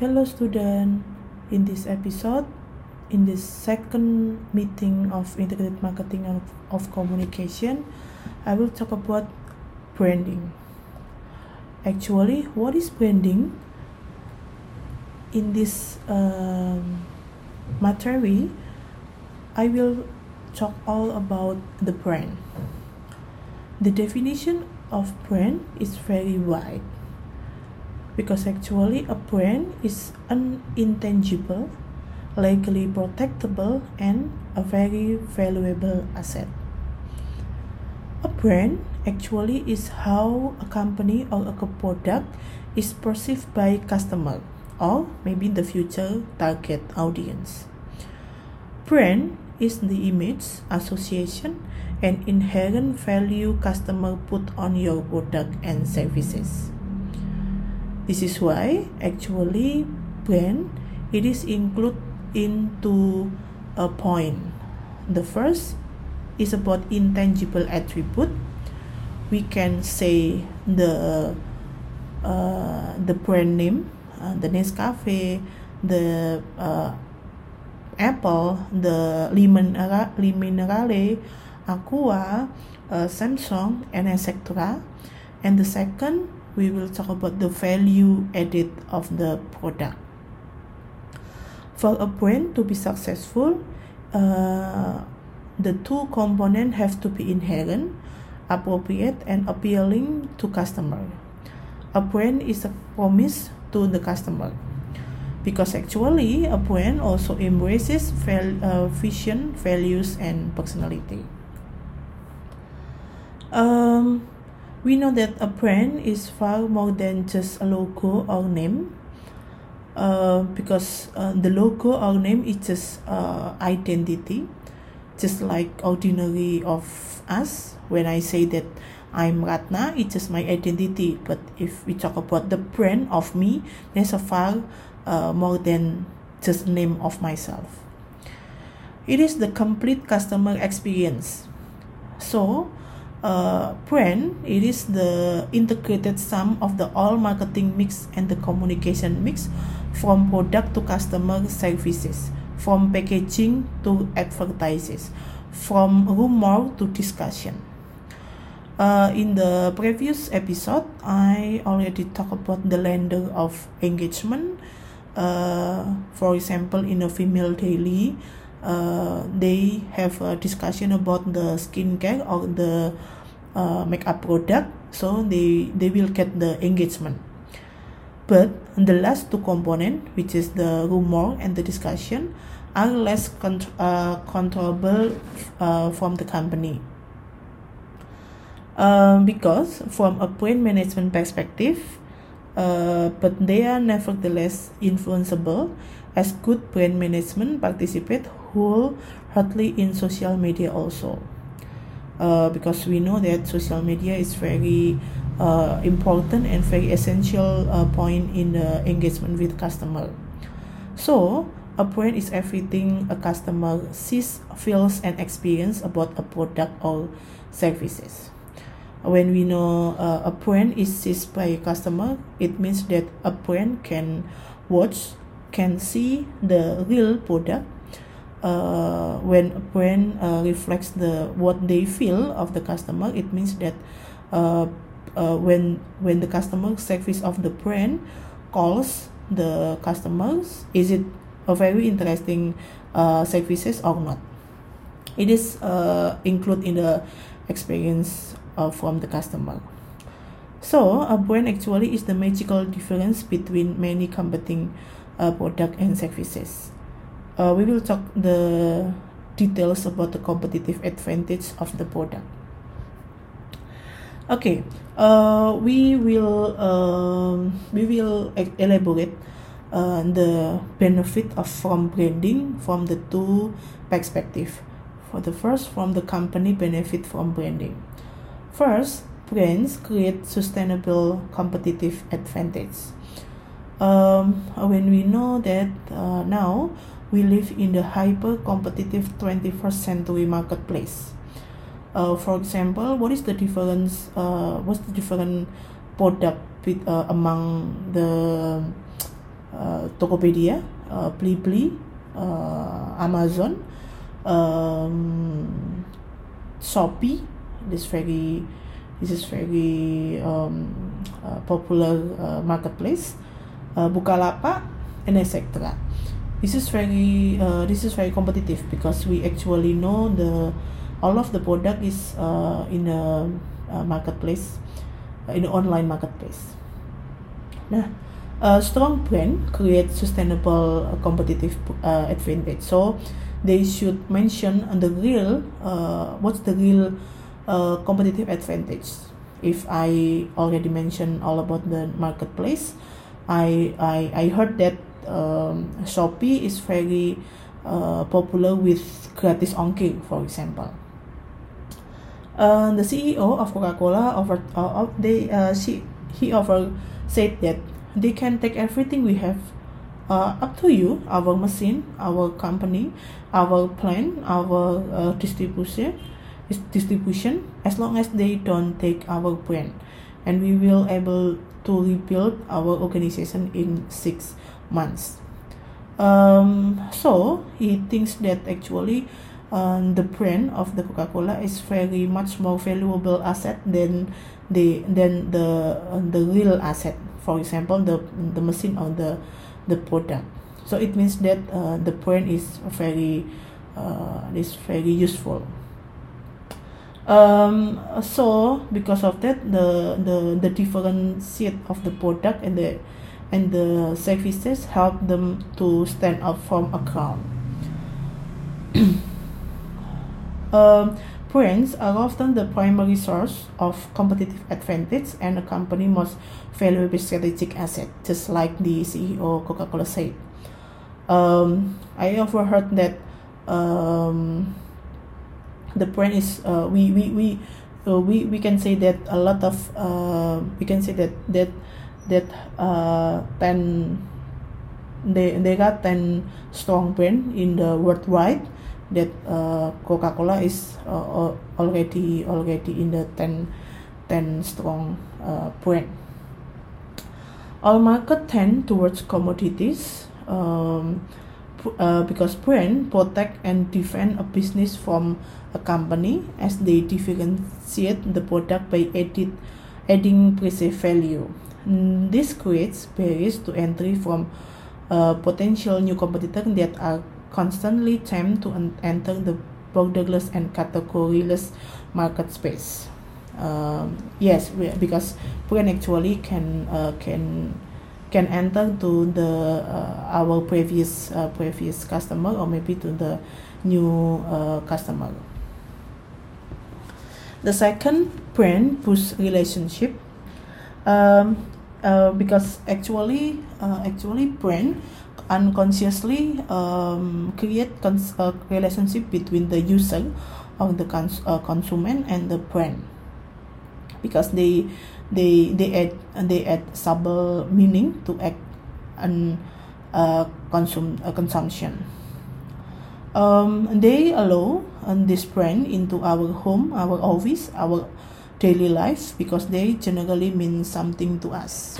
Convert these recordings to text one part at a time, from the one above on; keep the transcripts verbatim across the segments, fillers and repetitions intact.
Hello student, in this episode, in this second meeting of integrated marketing and of communication, I will talk about branding. Actually, what is branding? In this um, material, I will talk all about the brand. The definition of brand is very wide, because actually a brand is an intangible, legally protectable, and a very valuable asset. A brand actually is how a company or a product is perceived by customer, or maybe in the future target audience. Brand is the image, association, and inherent value customer put on your product and services. This is why actually brand it is included into a point. The first is about intangible attribute. We can say the uh, the brand name, uh, the Nescafe, the uh, Apple, the Le Minerale, Aqua, uh, Samsung, and et cetera. And the second, we will talk about the value added of the product. For a brand to be successful, uh, the two components have to be inherent, appropriate, and appealing to customer. A brand is a promise to the customer, because actually a brand also embraces val- uh, vision, values, and personality. Um, we know that a brand is far more than just a logo or name, uh, because uh, the logo or name is just uh, identity, just like ordinary of us. When I say that I'm Ratna, it's just my identity. But if we talk about the brand of me, there's a far Uh, more than just name of myself. It is the complete customer experience. So uh, brand it is the integrated sum of the all marketing mix and the communication mix, from product to customer services, from packaging to advertises, from rumor to discussion. Uh, in the previous episode, I already talked about the lender of engagement. Uh, for example, in a female daily, uh, they have a discussion about the skincare or the uh, makeup product, so they they will get the engagement. But the last two component, which is the rumor and the discussion, are less con- uh, controllable uh, from the company. Uh, because from a brand management perspective, Uh, but they are nevertheless influenceable, as good brand management participate wholeheartedly in social media also, uh, because we know that social media is very uh, important and very essential uh, point in the engagement with customer. So a brand is everything a customer sees, feels, and experience about a product or services. When we know uh, a brand is seized by a customer, it means that a brand can watch, can see the real product. Uh, when a brand uh, reflects the what they feel of the customer, it means that uh, uh, when when the customer service of the brand calls the customers, is it a very interesting uh, services or not? It is uh, included in the experience Uh, from the customer. So a brand actually is the magical difference between many competing uh, products and services. Uh, we will talk the details about the competitive advantage of the product. Okay, uh, we will um, we will elaborate uh, the benefit of from branding from the two perspectives. For the first, from the company benefit from branding. First, brands create sustainable competitive advantage. Um, when we know that uh, now we live in the hyper-competitive twenty-first century marketplace. Uh, for example, what is the difference? Uh, what's the different product with, uh, among the uh, Tokopedia, uh, Blibli, uh, Amazon, um, Shopee. This very, this is very um, uh, popular uh, marketplace. Uh, Buka Lapak, and et cetera. This is very, uh, this is very competitive because we actually know the all of the product is uh, in a, a marketplace, in an online marketplace. Nah, a strong brand creates sustainable competitive uh, advantage. So they should mention the real, uh, what's the real uh, competitive advantage. If I already mentioned all about the marketplace, I I I heard that um, Shopee is very uh, popular with gratis ongkir, for example. Uh, the C E O of Coca-Cola offered, uh, they uh, she he offered said that they can take everything we have uh, up to you, our machine, our company, our plant, our uh, distribution, distribution, as long as they don't take our brand, and we will able to rebuild our organization in six months. Um, so he thinks that actually. Uh, the brand of the Coca-Cola is very much more valuable asset than the than the uh, the real asset. For example, the the machine or the the product. So it means that uh, the brand is very uh, is very useful. Um, so because of that, the the the differentiate of the product and the and the services help them to stand out from a crowd. Um, brands are often the primary source of competitive advantage and a company's most valuable strategic asset, just like the C E O Coca-Cola said. Um, I overheard that um, the brand is uh, we we we, uh, we we can say that a lot of uh, we can say that that that uh, ten they they got ten strong brand in the worldwide. That uh, Coca-Cola is uh, already already in the ten, ten strong uh, brand. All market tend towards commodities um, uh, because brand protect and defend a business from a company as they differentiate the product by added, adding perceived value. This creates barriers to entry from uh, potential new competitors that are constantly tempt to enter the borderless and categoryless market space. Um, yes, we, because brand actually can uh, can can enter to the uh, our previous uh, previous customer or maybe to the new uh, customer. The second brand boosts relationship, um, uh, because actually uh, actually brand. unconsciously um, create cons- uh, relationship between the user or the cons- uh, consumer and the brand, because they they they add they add subtle meaning to act and uh, consume uh, consumption. Um, they allow uh, this brand into our home, our office, our daily life because they generally mean something to us.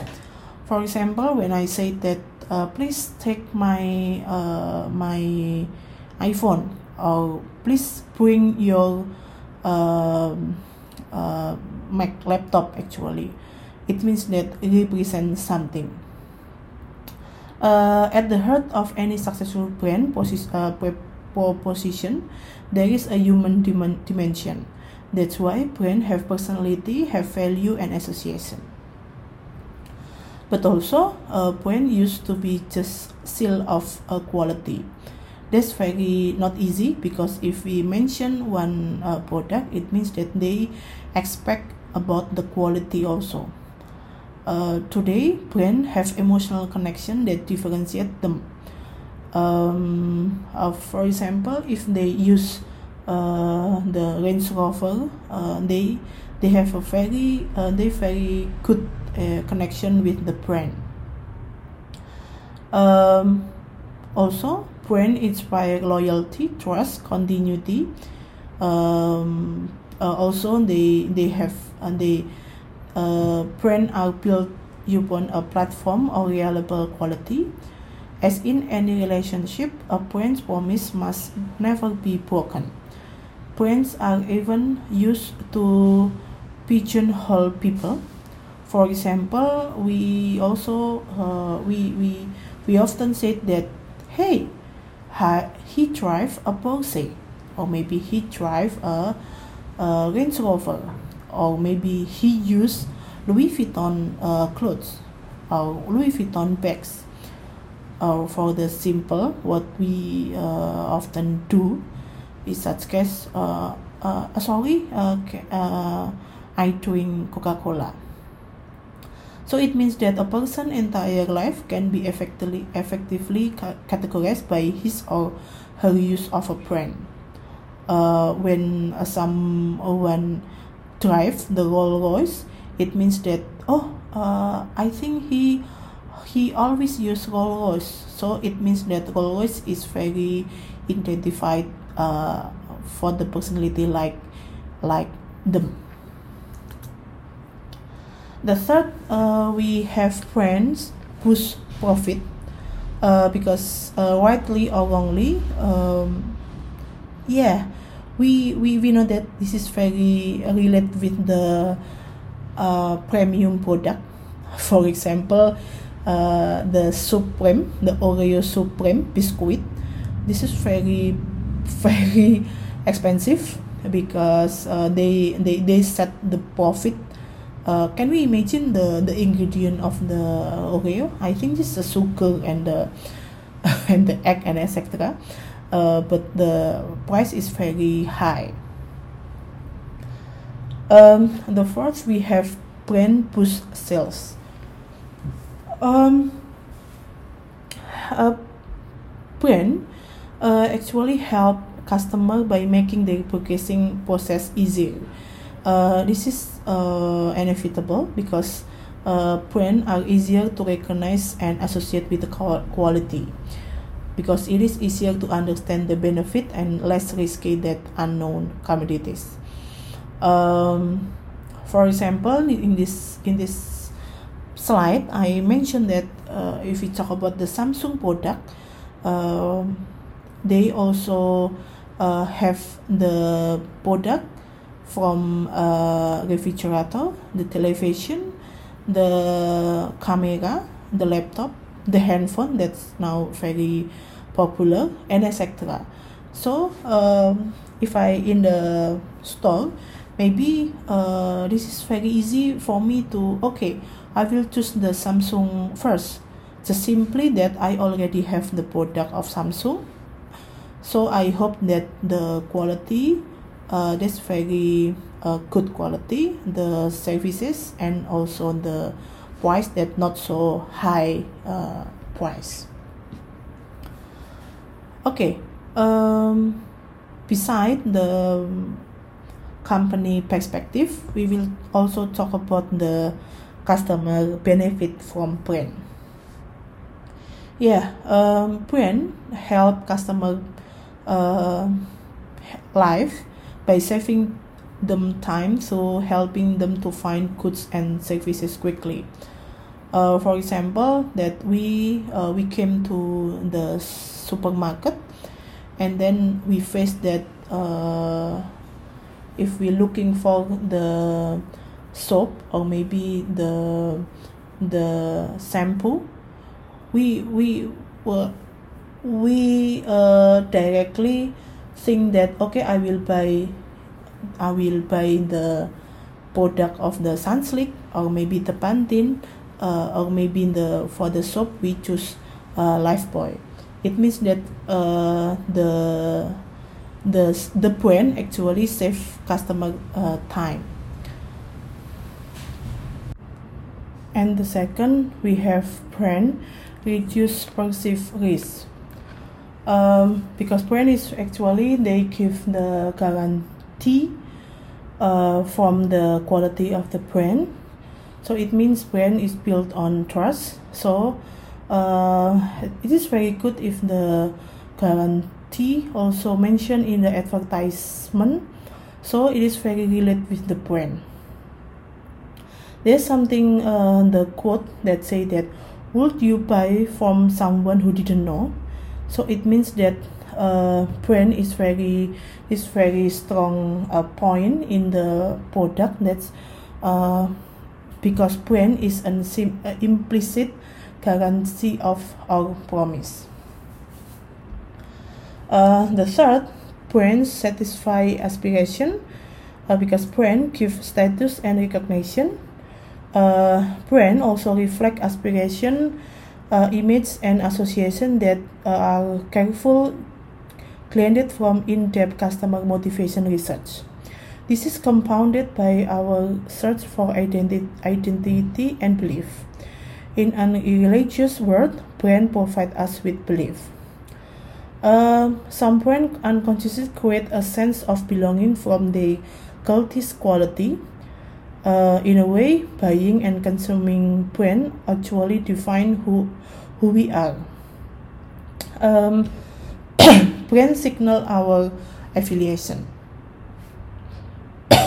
For example, when I say that. Uh, please take my uh, my iPhone or please bring your uh, uh, Mac laptop, actually it means that it represents something. Uh, at the heart of any successful brand posi- uh, proposition there is a human dim- dimension. That's why brands have personality, have value and association. But also, uh, brand used to be just seal of uh, quality. That's very not easy because if we mention one uh, product, it means that they expect about the quality also. Uh, today, brand have emotional connection that differentiate them. Um, uh, for example, if they use uh, the Range Rover, uh, they they have a very uh, they very good. Uh, connection with the brand. Um, also, brand inspire loyalty, trust, continuity. Um, uh, also, they they have uh, they uh, brand are built upon a platform of reliable quality, As in any relationship, a friend's promise must never be broken. Friends are even used to pigeonhole people. For example, we also uh, we we we often said that, hey, he drives a Porsche, or maybe he drives a, a Range Rover, or maybe he used Louis Vuitton uh, clothes or Louis Vuitton bags. Or for the simple, what we uh, often do in such case, uh, uh, sorry, uh, uh, I drink Coca-Cola. So it means that a person's entire life can be effectively effectively ca- categorized by his or her use of a brand. Uh, when uh, someone drives the Rolls-Royce, it means that oh, uh, I think he. He always use Rolls-Royce, so it means that Rolls-Royce is very identified uh, for the personality like like them. The third, uh, we have friends whose profit, uh, because uh, rightly or wrongly, um, yeah, we, we we know that this is very related with the uh, premium product. For example, Uh, the Supreme, the Oreo Supreme biscuit. This is very, very expensive because uh, they they they set the profit. Uh, can we imagine the the ingredient of the Oreo? I think this is the sugar and the and the egg and et cetera. Uh, but the price is very high. Um, the fourth, we have brand push sales. Um, a brand uh, actually help customer by making their purchasing process easier. Uh, this is uh, inevitable because uh, brands are easier to recognize and associate with the quality, because it is easier to understand the benefit and less risky than unknown commodities. Um, for example, in this in this. slide, I mentioned that uh, if we talk about the Samsung product, uh, they also uh, have the product from uh, refrigerator, the television, the camera, the laptop, the handphone that's now very popular, and et cetera. So, um, if I in the store, maybe uh, this is very easy for me to okay. I will choose the Samsung first, just simply that I already have the product of Samsung, so I hope that the quality, uh, that's very uh, good quality, the services and also the price that not so high uh, price. Okay, um, beside the company perspective, we will also talk about the customer benefit from brand. Yeah, um, brand help customer uh, life by saving them time, so helping them to find goods and services quickly. Uh, for example, that we uh, we came to the supermarket, and then we faced that uh, if we're looking for the soap or maybe the the shampoo, we we well, we uh, directly think that okay, I will buy I will buy the product of the Sunsilk or maybe the Pantene, uh, or maybe the for the soap we choose uh, Lifebuoy. It means that uh, the the the brand actually save customer uh, time. And the second, we have brand reduce perceived risk, um, because brand is actually they give the guarantee uh, from the quality of the brand, so it means brand is built on trust. So uh, it is very good if the guarantee also mentioned in the advertisement, so it is very related with the brand. There's something uh, the quote that say that would you buy from someone who didn't know? So it means that uh, brand is very is very strong uh, point in the product. That's uh, because brand is an uh, implicit guarantee of our promise. Uh, the third, brands satisfy aspiration uh, because brand give status and recognition. Uh, brand also reflect aspiration, uh, image and association that uh, are careful gleaned from in-depth customer motivation research. This is compounded by our search for identi identity and belief. In an irreligious world, brand provide us with belief. Uh, some brands unconsciously create a sense of belonging from their cultish quality. Uh, in a way, buying and consuming brand actually define who who we are. Um, brand signal our affiliation.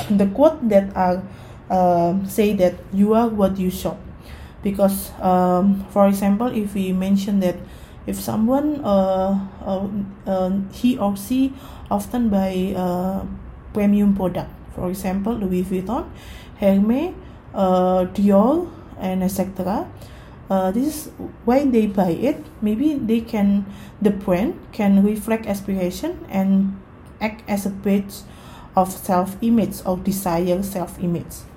The quote that are uh, say that you are what you shop, because um, for example, if we mention that if someone uh, uh, uh, he or she often buy uh, premium product, for example Louis Vuitton, Hermes, uh, Dior, and et cetera. Uh, this is why they buy it. Maybe they can, the brand can reflect aspiration and act as a badge of self-image or desire self-image.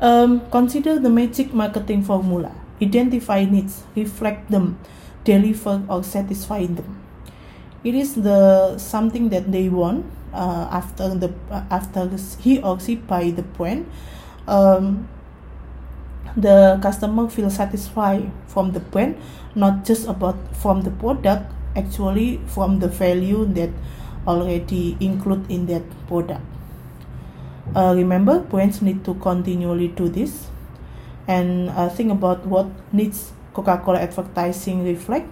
um, consider the magic marketing formula. Identify needs, reflect them, deliver or satisfy them. It is the something that they want uh, after the uh, after he or she buy the brand. Um, the customer feel satisfied from the brand, not just about from the product, actually from the value that already include in that product. Uh, remember, brands need to continually do this. And uh, think about what needs Coca-Cola advertising reflect.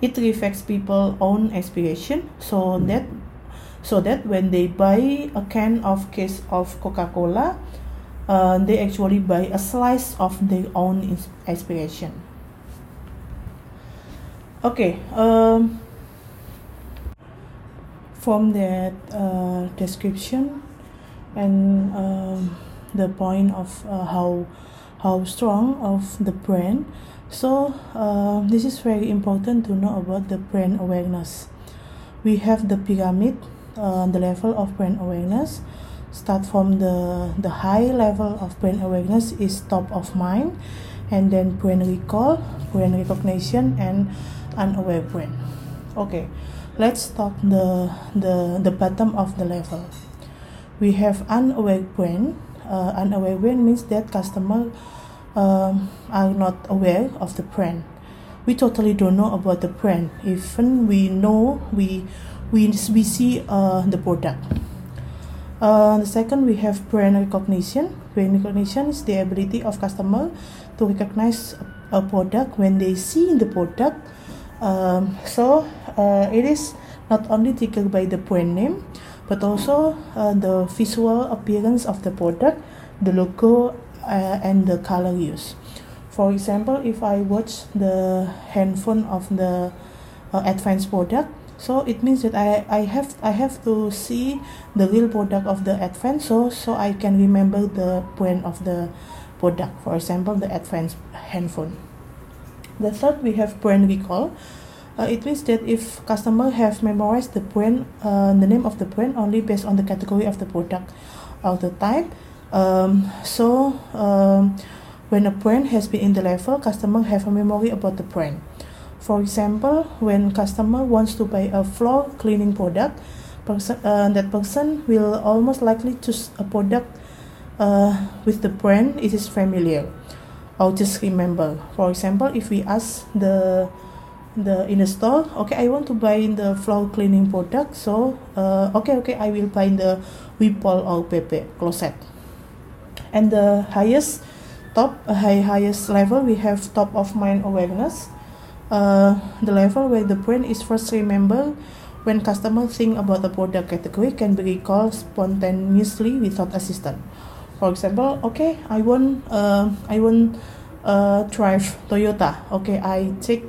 It reflects people's own aspiration, so that so that when they buy a can of case of Coca-Cola, uh, they actually buy a slice of their own aspiration. Okay, um, from that uh, description and uh, the point of uh, how. how strong of the brand. So uh, this is very important to know about the brand awareness. We have the pyramid, uh, the level of brand awareness. Start from the the high level of brand awareness is top of mind, and then brand recall, brand recognition, and unaware brand. Okay, let's talk the the the bottom of the level. We have unaware brand. Uh, unaware brand means that customer um, are not aware of the brand. We totally don't know about the brand. Even we know, we we we see uh, the product. Uh, the second, we have brand recognition. Brand recognition is the ability of customer to recognize a product when they see the product. Um, so uh, it is not only triggered by the brand name, but also uh, the visual appearance of the product, the logo, uh, and the color use. For example, if I watch the handphone of the uh, advanced product, so it means that I, I have I have to see the real product of the advanced, so so I can remember the brand of the product. For example, the advanced handphone. The third, we have brand recall. Uh, it means that if customer have memorized the brand, uh, the name of the brand only based on the category of the product or the type. Um, so um, when a brand has been in the level, customer have a memory about the brand. For example, when customer wants to buy a floor cleaning product, person, uh, that person will almost likely choose a product uh, with the brand it is familiar, or just remember. For example, if we ask the The in the store, okay, I want to buy in the floor cleaning product, so uh, okay, okay, I will buy in the Wipol or P P closet. And the highest top, high highest level, we have top of mind awareness, uh, the level where the brand is first remembered when customer think about the product category can be recalled spontaneously without assistance. For example, okay, I want, uh, I want. uh, Thrive Toyota. Okay, I check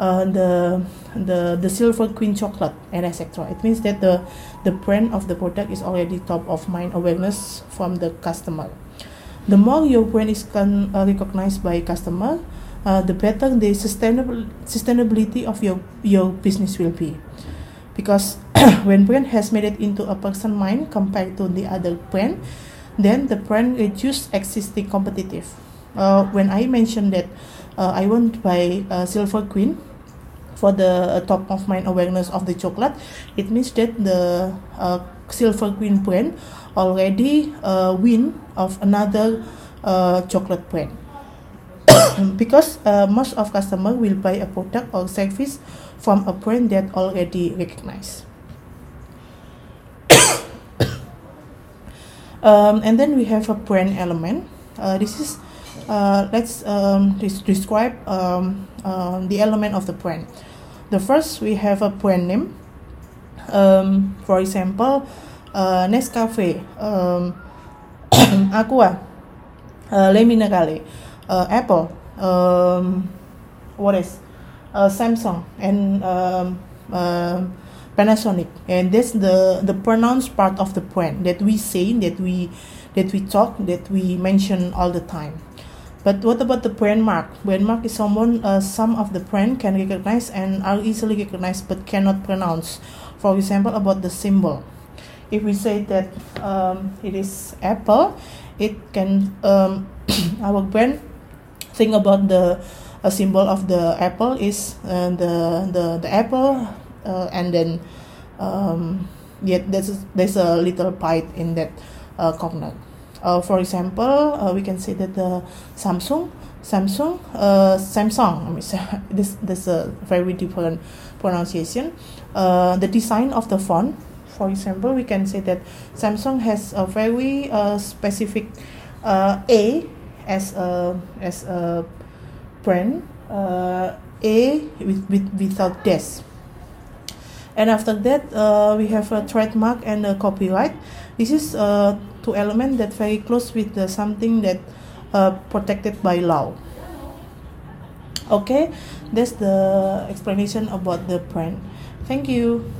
uh, the the the Silver Queen chocolate and et cetera. It means that the the brand of the product is already top of mind awareness from the customer. The more your brand is con, uh, recognized by customer, uh, the better the sustainable sustainability of your your business will be. Because when brand has made it into a person mind compared to the other brand, then the brand reduces existing competitive. Uh, when I mentioned that uh, I want to buy uh, Silver Queen for the uh, top of mind awareness of the chocolate, it means that the uh, Silver Queen brand already uh, win of another uh, chocolate brand. Because uh, most of customer will buy a product or service from a brand that already recognized. Um, and then we have a brand element. Uh, this is uh, let's um, des- describe um, uh, the element of the brand. The first, we have a brand name. Um, for example, uh, Nescafe, um, Aqua, uh, Le Minerale, uh, Apple, um, what is uh, Samsung, and um, uh, Panasonic, and that's the the pronounced part of the brand that we say, that we that we talk, that we mention all the time. But what about the brand mark? Brand mark is someone uh, some of the brand can recognize and are easily recognized but cannot pronounce. For example, about the symbol, if we say that um, it is Apple, it can um, our brand think about the uh, symbol of the Apple is uh, the the the apple. Uh, and then um, yet yeah, there's, there's a little bite in that uh, corner. Uh, for example, uh, we can say that the Samsung, Samsung, uh, Samsung. I mean, so this this a very different pronunciation. Uh, the design of the font, for example, we can say that Samsung has a very uh, specific uh, A as a as a brand, uh, A with, with without dash. And after that, uh, we have a trademark and a copyright. This is uh, two elements that very close with the something that uh, protected by law. Okay, that's the explanation about the brand. Thank you.